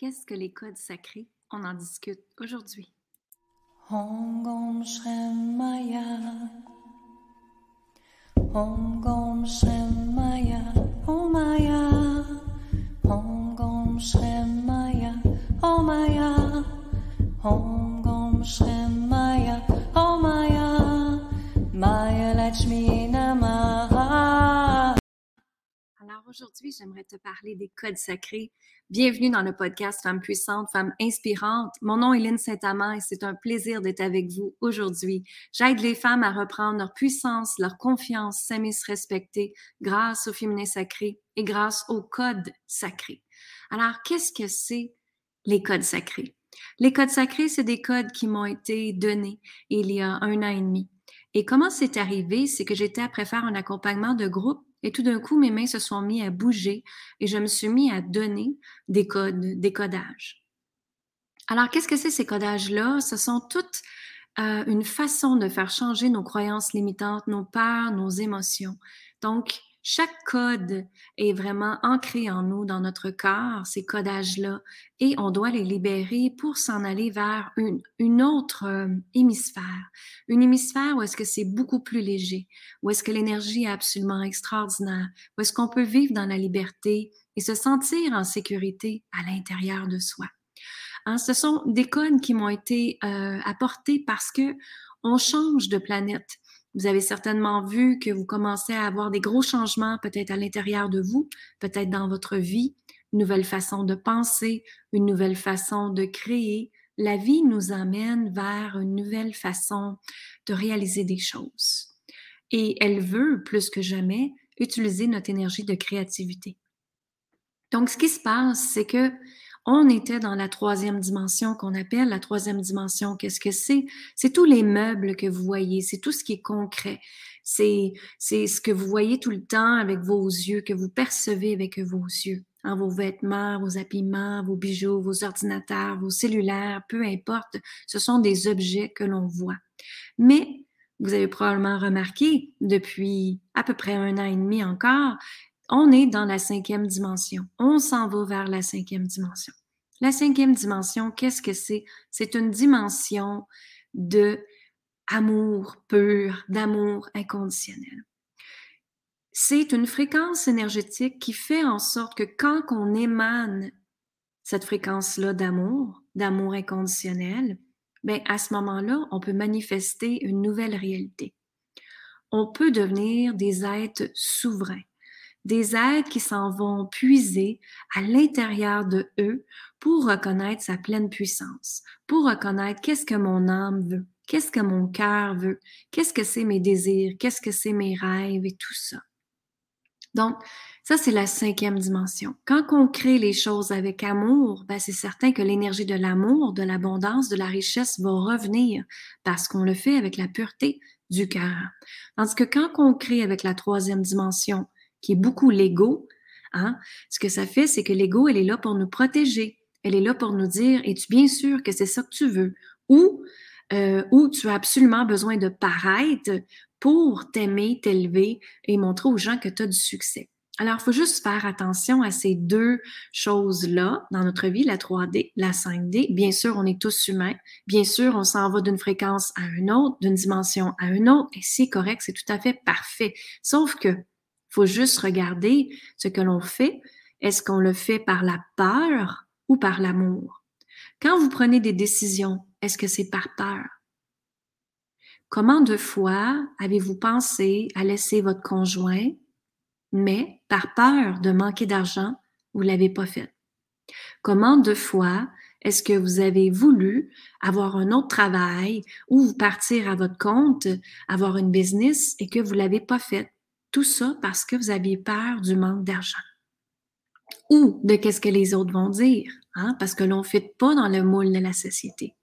Qu'est-ce que les codes sacrés? On en discute aujourd'hui. Om Gom Shrem Maya. Om Gom Shrem Maya. Om Maya. Om Gom Shrem Maya. Om Maya. Om Gom Shrem Maya. Om Maya. Maya Lakshmi Namaha. Alors aujourd'hui, j'aimerais te parler des codes sacrés. Bienvenue dans le podcast Femmes puissantes, Femmes inspirantes. Mon nom est Lynn Saint-Amand et c'est un plaisir d'être avec vous aujourd'hui. J'aide les femmes à reprendre leur puissance, leur confiance, s'aimer, se respecter grâce au féminin sacré et grâce aux codes sacrés. Alors, qu'est-ce que c'est les codes sacrés? Les codes sacrés, c'est des codes qui m'ont été donnés il y a 1 an et demi. Et comment c'est arrivé? C'est que j'étais après faire un accompagnement de groupe et tout d'un coup, mes mains se sont mises à bouger et je me suis mis à donner des codes, des codages. Alors, qu'est-ce que c'est ces codages-là? Ce sont toutes une façon de faire changer nos croyances limitantes, nos peurs, nos émotions. Donc, chaque code est vraiment ancré en nous, dans notre corps, ces codages-là, et on doit les libérer pour s'en aller vers une autre hémisphère. Une hémisphère où est-ce que c'est beaucoup plus léger, où est-ce que l'énergie est absolument extraordinaire, où est-ce qu'on peut vivre dans la liberté et se sentir en sécurité à l'intérieur de soi. Hein, ce sont des codes qui m'ont été apportés parce qu'on change de planète. Vous avez certainement vu que vous commencez à avoir des gros changements peut-être à l'intérieur de vous, peut-être dans votre vie, une nouvelle façon de penser, une nouvelle façon de créer. La vie nous amène vers une nouvelle façon de réaliser des choses. Et elle veut, plus que jamais, utiliser notre énergie de créativité. Donc, ce qui se passe, c'est que on était dans la 3e dimension qu'on appelle. La 3e dimension, qu'est-ce que c'est? C'est tous les meubles que vous voyez, c'est tout ce qui est concret. C'est ce que vous voyez tout le temps avec vos yeux, que vous percevez avec vos yeux. Hein, vos vêtements, vos habillements, vos bijoux, vos ordinateurs, vos cellulaires, peu importe, ce sont des objets que l'on voit. Mais vous avez probablement remarqué, depuis à peu près 1 an et demi encore, on est dans la 5e dimension. On s'en va vers la 5e dimension. La 5e dimension, qu'est-ce que c'est? C'est une dimension d'amour pur, d'amour inconditionnel. C'est une fréquence énergétique qui fait en sorte que quand on émane cette fréquence-là d'amour, d'amour inconditionnel, bien à ce moment-là, on peut manifester une nouvelle réalité. On peut devenir des êtres souverains. Des êtres qui s'en vont puiser à l'intérieur de eux pour reconnaître sa pleine puissance, pour reconnaître qu'est-ce que mon âme veut, qu'est-ce que mon cœur veut, qu'est-ce que c'est mes désirs, qu'est-ce que c'est mes rêves et tout ça. Donc, ça, c'est la 5e dimension. Quand on crée les choses avec amour, ben, c'est certain que l'énergie de l'amour, de l'abondance, de la richesse va revenir parce qu'on le fait avec la pureté du cœur. Tandis que quand on crée avec la 3e dimension, qui est beaucoup l'ego, hein? Ce que ça fait, c'est que l'ego, elle est là pour nous protéger. Elle est là pour nous dire, es-tu bien sûr que c'est ça que tu veux? Ou tu as absolument besoin de paraître pour t'aimer, t'élever et montrer aux gens que tu as du succès. Alors, il faut juste faire attention à ces 2 choses-là dans notre vie, la 3D, la 5D. Bien sûr, on est tous humains. Bien sûr, on s'en va d'une fréquence à une autre, d'une dimension à une autre. Et c'est correct, c'est tout à fait parfait. Sauf que, il faut juste regarder ce que l'on fait. Est-ce qu'on le fait par la peur ou par l'amour? Quand vous prenez des décisions, est-ce que c'est par peur? Comment de fois avez-vous pensé à laisser votre conjoint, mais par peur de manquer d'argent, vous ne l'avez pas fait? Comment de fois est-ce que vous avez voulu avoir un autre travail ou vous partir à votre compte, avoir une business et que vous ne l'avez pas fait? Tout ça parce que vous aviez peur du manque d'argent ou de qu'est-ce que les autres vont dire, hein, parce que l'on ne fit pas dans le moule de la société.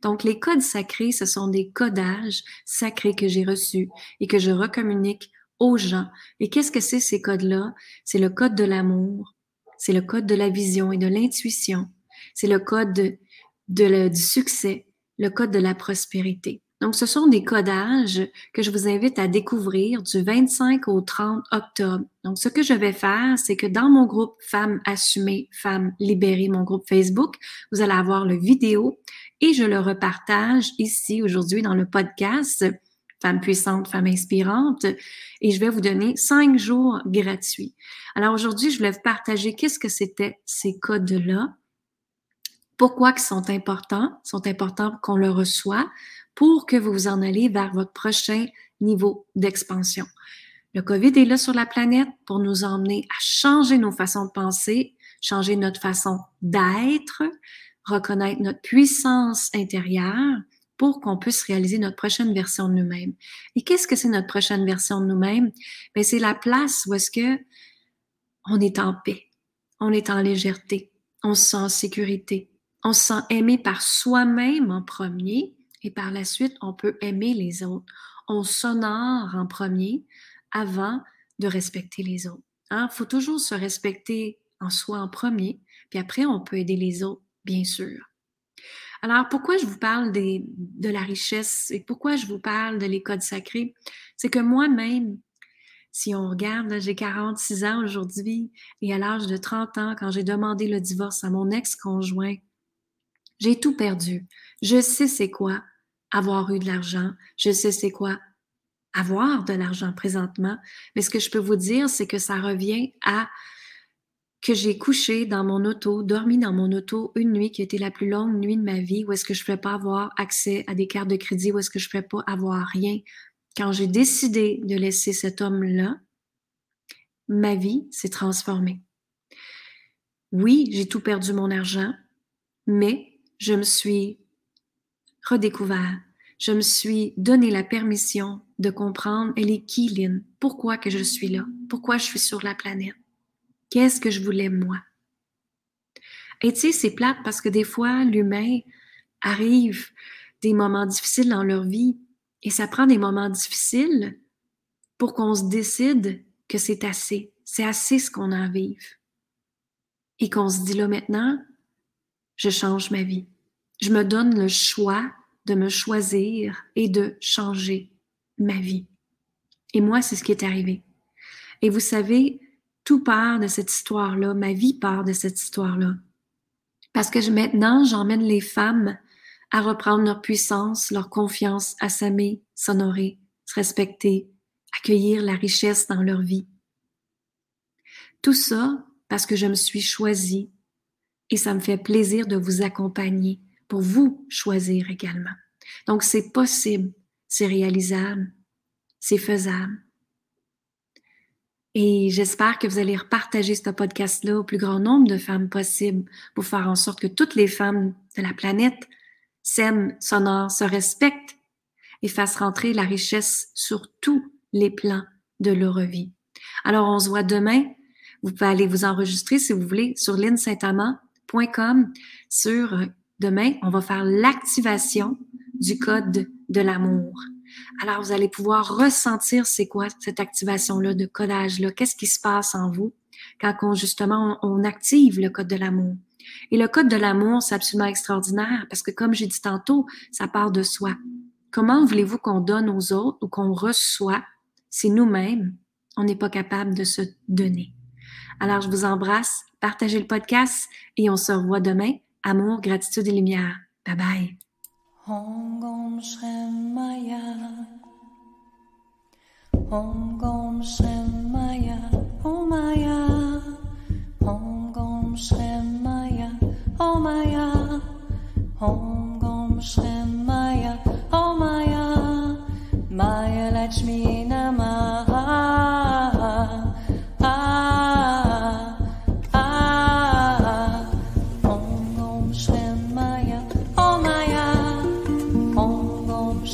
Donc, les codes sacrés, ce sont des codages sacrés que j'ai reçus et que je recommunique aux gens. Et qu'est-ce que c'est ces codes-là? C'est le code de l'amour, c'est le code de la vision et de l'intuition, c'est le code du succès, le code de la prospérité. Donc, ce sont des codages que je vous invite à découvrir du 25 au 30 octobre. Donc, ce que je vais faire, c'est que dans mon groupe Femmes Assumées, Femmes Libérées, mon groupe Facebook, vous allez avoir le vidéo et je le repartage ici aujourd'hui dans le podcast Femmes Puissantes, Femmes Inspirantes et je vais vous donner 5 jours gratuits. Alors, aujourd'hui, je voulais vous partager qu'est-ce que c'était ces codes-là, pourquoi ils sont importants qu'on le reçoit, pour que vous vous en allez vers votre prochain niveau d'expansion. Le COVID est là sur la planète pour nous emmener à changer nos façons de penser, changer notre façon d'être, reconnaître notre puissance intérieure pour qu'on puisse réaliser notre prochaine version de nous-mêmes. Et qu'est-ce que c'est notre prochaine version de nous-mêmes? Bien, c'est la place où est-ce que on est en paix, on est en légèreté, on se sent en sécurité, on se sent aimé par soi-même en premier. Et par la suite, on peut aimer les autres. On s'honore en premier avant de respecter les autres. Hein? Faut toujours se respecter en soi en premier, puis après, on peut aider les autres, bien sûr. Alors, pourquoi je vous parle de la richesse et pourquoi je vous parle de les codes sacrés? C'est que moi-même, si on regarde, là, j'ai 46 ans aujourd'hui et à l'âge de 30 ans, quand j'ai demandé le divorce à mon ex-conjoint, j'ai tout perdu. Je sais c'est quoi avoir eu de l'argent. Je sais c'est quoi avoir de l'argent présentement. Mais ce que je peux vous dire, c'est que ça revient à que j'ai couché dans mon auto, dormi dans mon auto une nuit qui était la plus longue nuit de ma vie, où est-ce que je ne pouvais pas avoir accès à des cartes de crédit, où est-ce que je ne pouvais pas avoir rien. Quand j'ai décidé de laisser cet homme-là, ma vie s'est transformée. Oui, j'ai tout perdu mon argent, mais je me suis redécouvert. Je me suis donné la permission de comprendre elle est qui, Lynn? Pourquoi que je suis là? Pourquoi je suis sur la planète? Qu'est-ce que je voulais, moi? Et tu sais, c'est plate parce que des fois, l'humain arrive des moments difficiles dans leur vie et ça prend des moments difficiles pour qu'on se décide que c'est assez. C'est assez ce qu'on en vive. Et qu'on se dit là maintenant, je change ma vie. Je me donne le choix de me choisir et de changer ma vie. Et moi, c'est ce qui est arrivé. Et vous savez, tout part de cette histoire-là. Ma vie part de cette histoire-là. Parce que maintenant, j'emmène les femmes à reprendre leur puissance, leur confiance, à s'aimer, s'honorer, se respecter, accueillir la richesse dans leur vie. Tout ça parce que je me suis choisie. Et ça me fait plaisir de vous accompagner pour vous choisir également. Donc, c'est possible, c'est réalisable, c'est faisable. Et j'espère que vous allez repartager ce podcast-là au plus grand nombre de femmes possible pour faire en sorte que toutes les femmes de la planète s'aiment, s'honorent, se respectent et fassent rentrer la richesse sur tous les plans de leur vie. Alors, on se voit demain. Vous pouvez aller vous enregistrer, si vous voulez, sur lynnsaintamand.com. Demain, on va faire l'activation du code de l'amour. Alors, vous allez pouvoir ressentir c'est quoi cette activation-là, de codage-là. Qu'est-ce qui se passe en vous quand on active le code de l'amour? Et le code de l'amour, c'est absolument extraordinaire parce que, comme j'ai dit tantôt, ça part de soi. Comment voulez-vous qu'on donne aux autres ou qu'on reçoit si nous-mêmes, on n'est pas capable de se donner? Alors, je vous embrasse, partagez le podcast et on se revoit demain. Amour, gratitude et lumière. Bye bye. Om Gom Shrem Maya. Om Gom Shrem Maya. Om Maya. Om Gom Shrem Maya. Om Maya. Om Gom Shrem